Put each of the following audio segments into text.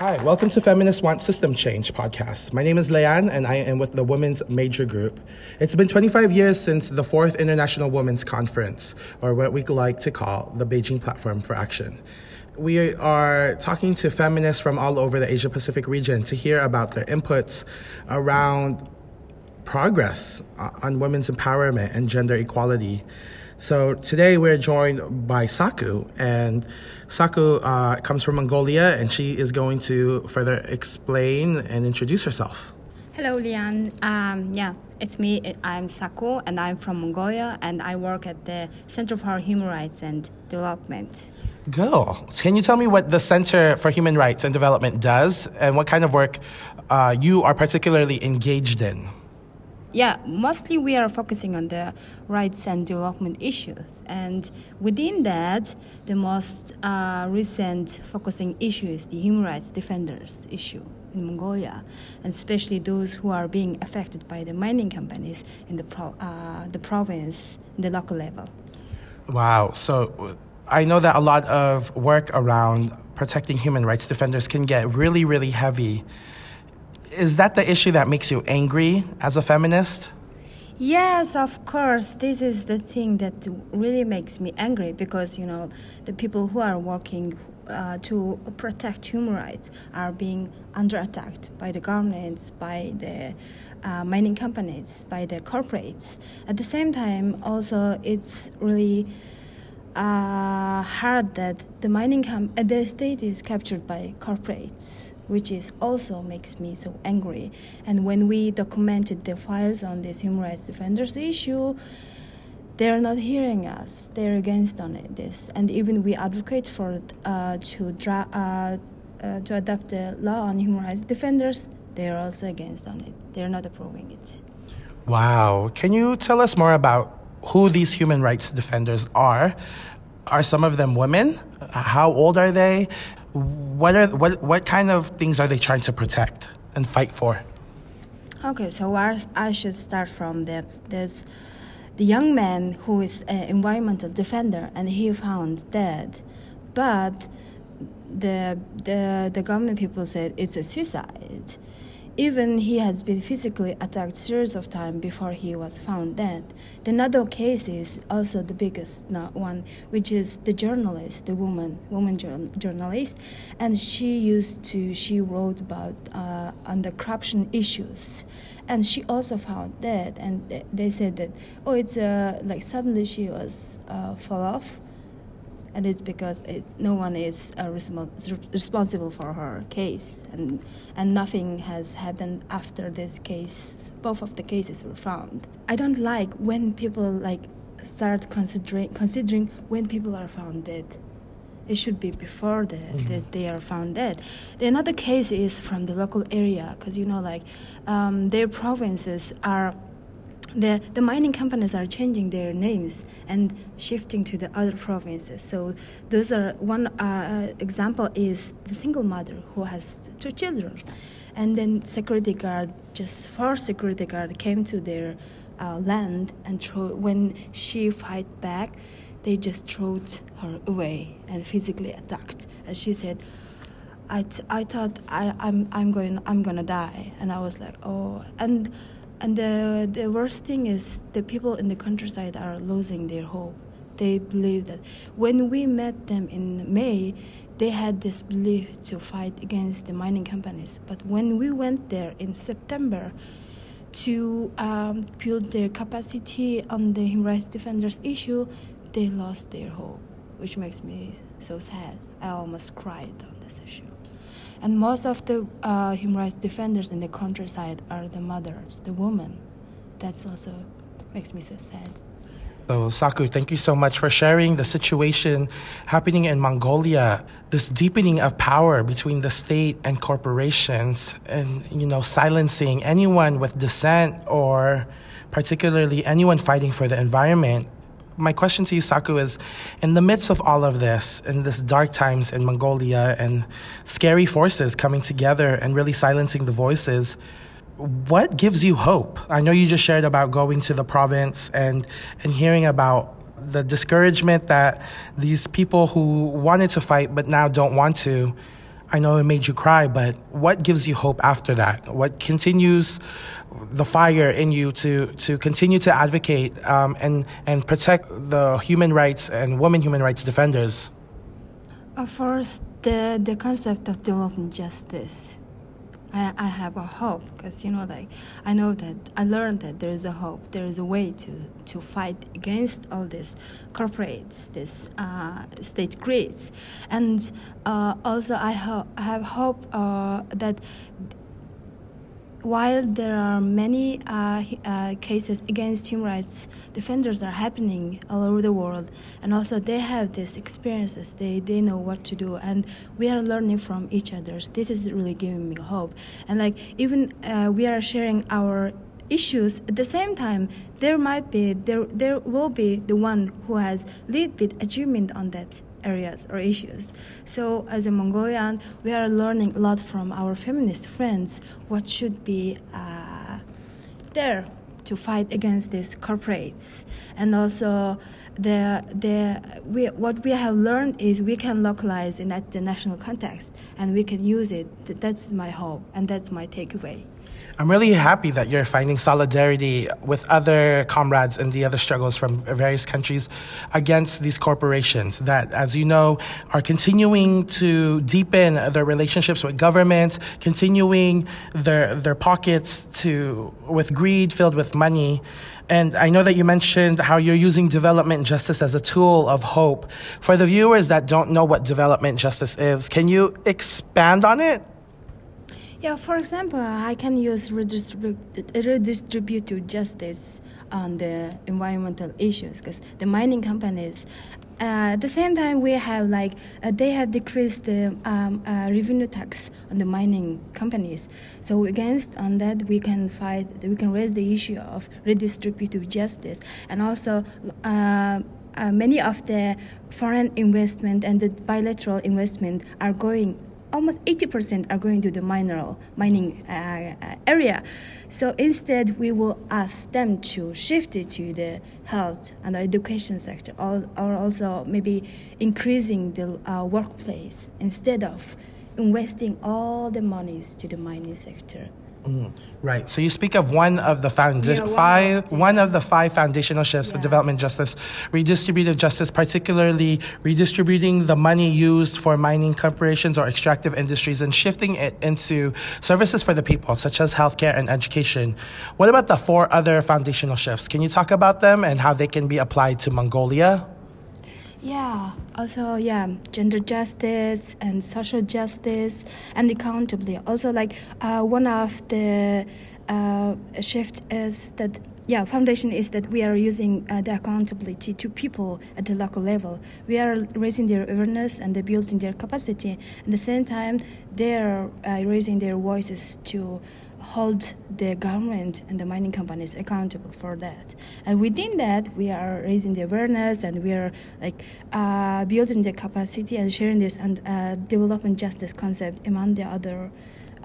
Hi, welcome to Feminists Want System Change podcast. My name is Leanne and I am with the Women's Major Group. It's been 25 years since the Fourth International Women's Conference, or what we like to call the Beijing Platform for Action. We are talking to feminists from all over the Asia-Pacific region to hear about their inputs around progress on women's empowerment and gender equality. So today we're joined by Saku, and Saku comes from Mongolia, and she is going to further explain and introduce herself. Hello, Leanne. It's me. I'm Saku, and I'm from Mongolia, and I work at the Center for Human Rights and Development. Girl, can you tell me what the Center for Human Rights and Development does, and what kind of work you are particularly engaged in? Yeah, mostly we are focusing on the rights and development issues. And within that, the most recent focusing issue is the human rights defenders issue in Mongolia, and especially those who are being affected by the mining companies in the province, in the local level. Wow. So I know that a lot of work around protecting human rights defenders can get really, really heavy. Is that the issue that makes you angry as a feminist? Yes, of course. This is the thing that really makes me angry because, you know, the people who are working to protect human rights are being under attack by the governments, by the mining companies, by the corporates. At the same time, also, it's really hard that the mining the state is captured by corporates, which is also makes me so angry. And when we documented the files on this human rights defenders issue, they're not hearing us. They're against on it, this. And even we advocate for to adopt the law on human rights defenders, they're also against on it. They're not approving it. Wow. Can you tell us more about who these human rights defenders are? Are some of them women? How old are they? What kind of things are they trying to protect and fight for? Okay, so I should start from the young man who is an environmental defender, and he found dead, but the government people said it's a suicide. Even he has been physically attacked series of times before he was found dead. The other case is also the biggest one, which is the journalist, the woman journalist, and she wrote about on the corruption issues, and she also found dead. And they said that it's like suddenly she was fall off, and it's because no one is responsible for her case, and nothing has happened after this case. Both of the cases were found. I don't like when people start considering when people are found dead. It should be before that they are found dead. Another case is from the local area, because their provinces are. The mining companies are changing their names and shifting to the other provinces. So those are one example is the single mother who has two children, and then four security guard came to their land, and when she fight back, they just threw her away and physically attacked. And she said, "I thought I'm gonna die," and I was like, "Oh," and. And the worst thing is the people in the countryside are losing their hope. They believe that when we met them in May, they had this belief to fight against the mining companies. But when we went there in September to build their capacity on the human rights defenders issue, they lost their hope, which makes me so sad. I almost cried on this issue. And most of the human rights defenders in the countryside are the mothers, the women. That's also makes me so sad. So, Saku, thank you so much for sharing the situation happening in Mongolia, this deepening of power between the state and corporations, and, silencing anyone with dissent or particularly anyone fighting for the environment. My question to you, Saku, is in the midst of all of this, in this dark times in Mongolia and scary forces coming together and really silencing the voices, what gives you hope? I know you just shared about going to the province and hearing about the discouragement that these people who wanted to fight but now don't want to I know it made you cry, but what gives you hope after that? What continues the fire in you to continue to advocate and protect the human rights and women human rights defenders? First, the concept of development justice. I have a hope because, I know that I learned that there is a hope. There is a way to fight against all these corporates, these state grids. And also I have hope that while there are many cases against human rights defenders are happening all over the world, and also they have these experiences, they know what to do, and we are learning from each other. This is really giving me hope. And even we are sharing our issues, at the same time there will be the one who has little bit achievement on that areas or issues. So as a Mongolian, we are learning a lot from our feminist friends what should be there to fight against these corporates. And also what we have learned is we can localize in at the national context and we can use it. That's my hope and that's my takeaway. I'm really happy that you're finding solidarity with other comrades in the other struggles from various countries against these corporations that, as you know, are continuing to deepen their relationships with government, continuing their pockets with greed filled with money. And I know that you mentioned how you're using development justice as a tool of hope. For the viewers that don't know what development justice is, can you expand on it? Yeah, for example, I can use redistributive justice on the environmental issues because the mining companies, at the same time, we have they have decreased the revenue tax on the mining companies. So against on that, we can raise the issue of redistributive justice, and also many of the foreign investment and the bilateral investment are going. Almost 80% are going to the mining area. So instead, we will ask them to shift it to the health and the education sector, or also maybe increasing the workplace instead of investing all the monies to the mining sector. Mm, right. So you speak of one of the five foundational shifts of development justice, redistributive justice, particularly redistributing the money used for mining corporations or extractive industries and shifting it into services for the people, such as healthcare and education. What about the four other foundational shifts? Can you talk about them and how they can be applied to Mongolia? Yeah, also, gender justice and social justice and accountability. Also, one of the shift is that, foundation is that we are using the accountability to people at the local level. We are raising their awareness and building their capacity. At the same time, they are raising their voices to hold the government and the mining companies accountable for that. And within that, we are raising the awareness and we are building the capacity and sharing this and development justice concept among the other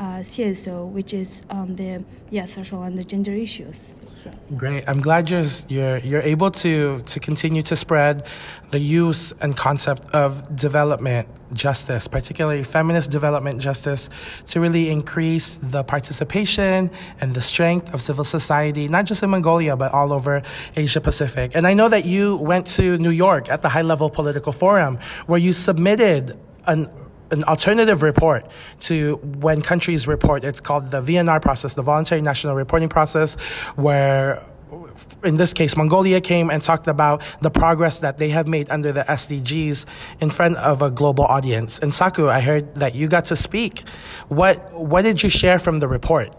CSO, which is on the social and the gender issues. So. Great. I'm glad you're able to continue to spread the use and concept of development justice, particularly feminist development justice, to really increase the participation and the strength of civil society, not just in Mongolia, but all over Asia Pacific. And I know that you went to New York at the High Level Political Forum, where you submitted an alternative report to when countries report. It's called the VNR process, the Voluntary National Reporting Process, where in this case, Mongolia came and talked about the progress that they have made under the SDGs in front of a global audience. And Saku, I heard that you got to speak. What did you share from the report?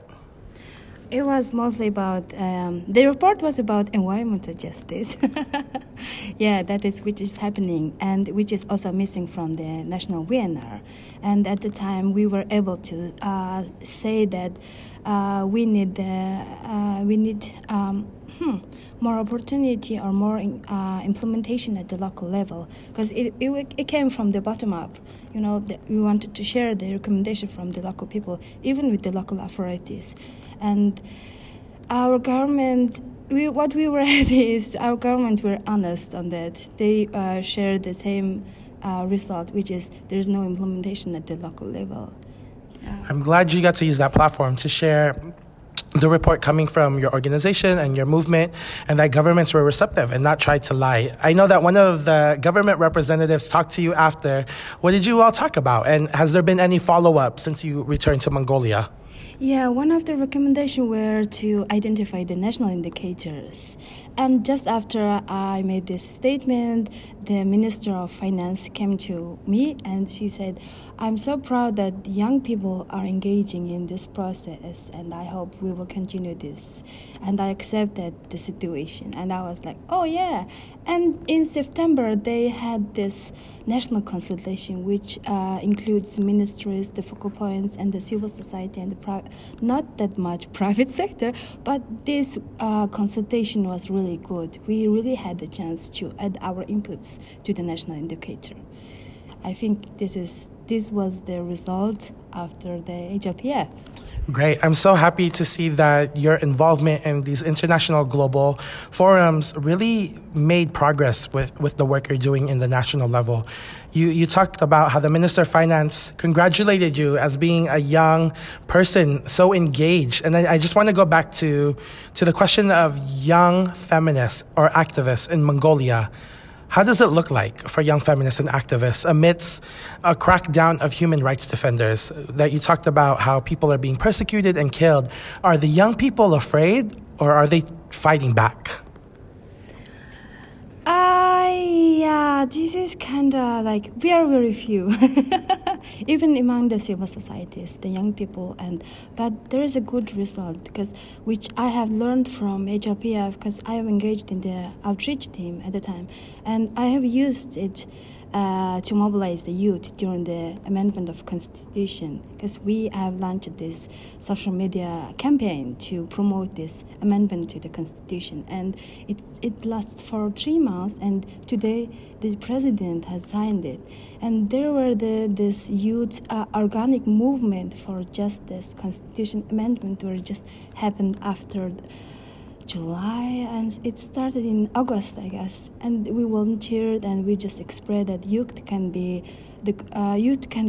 It was mostly about, the report was about environmental justice. That is which is happening and which is also missing from the national VNR. And at the time, we were able to say that we need more opportunity or more implementation at the local level, because it came from the bottom up. We wanted to share the recommendation from the local people, even with the local authorities. And our government, what we were happy is our government were honest on that. They shared the same result, which is there's no implementation at the local level. I'm glad you got to use that platform to share the report coming from your organization and your movement, and that governments were receptive and not tried to lie. I know that one of the government representatives talked to you after. What did you all talk about? And has there been any follow-up since you returned to Mongolia? Yeah, one of the recommendations were to identify the national indicators. And just after I made this statement, the Minister of Finance came to me and she said, "I'm so proud that young people are engaging in this process and I hope we will continue this." And I accepted the situation and I was like, oh yeah. And in September, they had this national consultation, which includes ministries, the focal points, and the civil society and the not that much private sector, but this consultation was really good. We really had the chance to add our inputs to the national indicator. I think this was the result after the HRPF. Great. I'm so happy to see that your involvement in these international global forums really made progress with the work you're doing in the national level. You talked about how the Minister of Finance congratulated you as being a young person, so engaged. And I just want to go back to the question of young feminists or activists in Mongolia. How does it look like for young feminists and activists amidst a crackdown of human rights defenders that you talked about, how people are being persecuted and killed? Are the young people afraid or are they fighting back? Yeah, this is kind of like we are very few, even among the civil societies, the young people. But there is a good result which I have learned from HRPF because I have engaged in the outreach team at the time, and I have used it to mobilize the youth during the amendment of constitution, because we have launched this social media campaign to promote this amendment to the constitution, and it lasts for 3 months, and today the president has signed it. And there were this youth organic movement for just this constitution amendment where it just happened after July, and it started in August, I guess. And we volunteered, and we just expressed that youth can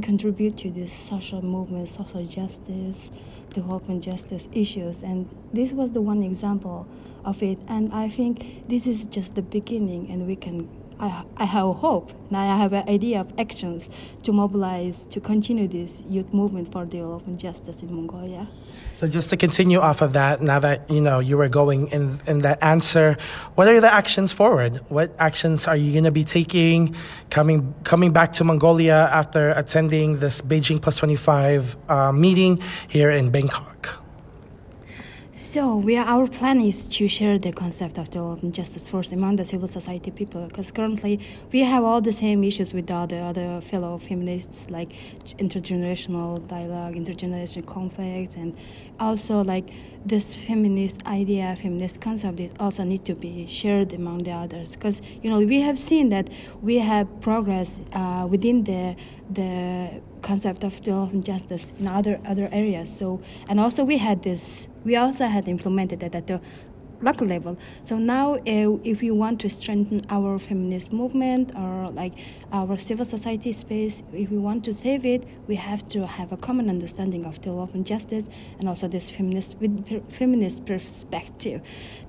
contribute to this social movement, social justice, development justice issues. And this was the one example of it. And I think this is just the beginning, and we can. I have hope, and I have an idea of actions to mobilize, to continue this youth movement for development justice in Mongolia. So just to continue off of that, now that you were going in that answer, what are the actions forward? What actions are you going to be taking coming back to Mongolia after attending this Beijing Plus 25 meeting here in Bangkok? So our plan is to share the concept of development justice first among the civil society people, because currently we have all the same issues with all the other fellow feminists, like intergenerational dialogue, intergenerational conflicts, and also like this feminist concept, it also need to be shared among the others, because we have seen that we have progress within the concept of development justice in other areas. So, and also we also had implemented that at the local level. So now if we want to strengthen our feminist movement or like our civil society space, if we want to save it, we have to have a common understanding of development justice and also this feminist perspective.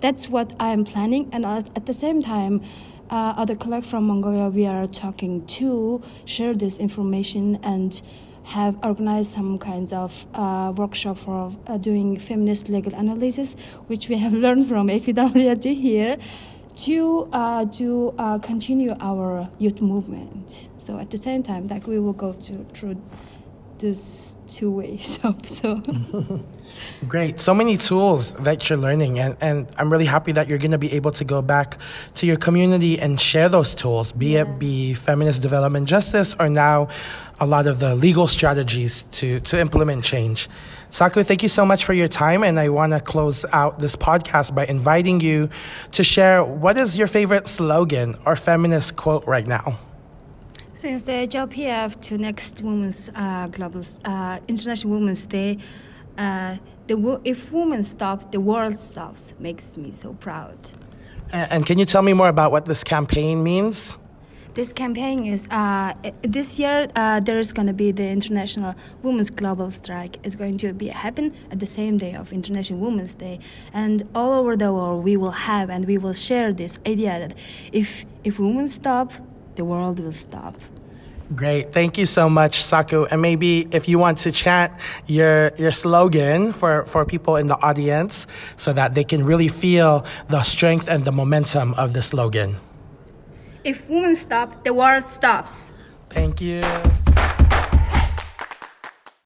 That's what I'm planning. And at the same time, other colleagues from Mongolia, we are talking to share this information and have organized some kinds of workshop for doing feminist legal analysis, which we have learned from FIDWAD here, to continue our youth movement. So at the same time, like we will go through these two ways. So. Great. So many tools that you're learning. And I'm really happy that you're going to be able to go back to your community and share those tools, be it feminist development justice or now a lot of the legal strategies to implement change. Saku, thank you so much for your time. And I want to close out this podcast by inviting you to share what is your favorite slogan or feminist quote right now? Since the HLPF to next Women's International Women's Day, if women stop, the world stops. Makes me so proud. And can you tell me more about what this campaign means? This campaign is this year. There's going to be the International Women's Global Strike. It's going to be happen at the same day of International Women's Day, and all over the world we will have and we will share this idea that if women stop, the world will stop. Great. Thank you so much, Saku. And maybe if you want to chant your slogan for people in the audience so that they can really feel the strength and the momentum of the slogan. If women stop, the world stops. Thank you.